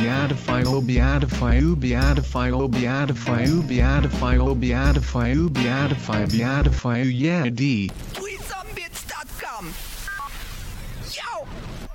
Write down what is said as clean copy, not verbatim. beatify, oh beatify, oh beatify, oh beatify, oh beatify, oh beatify, oh beatify, beatify, yeah, D.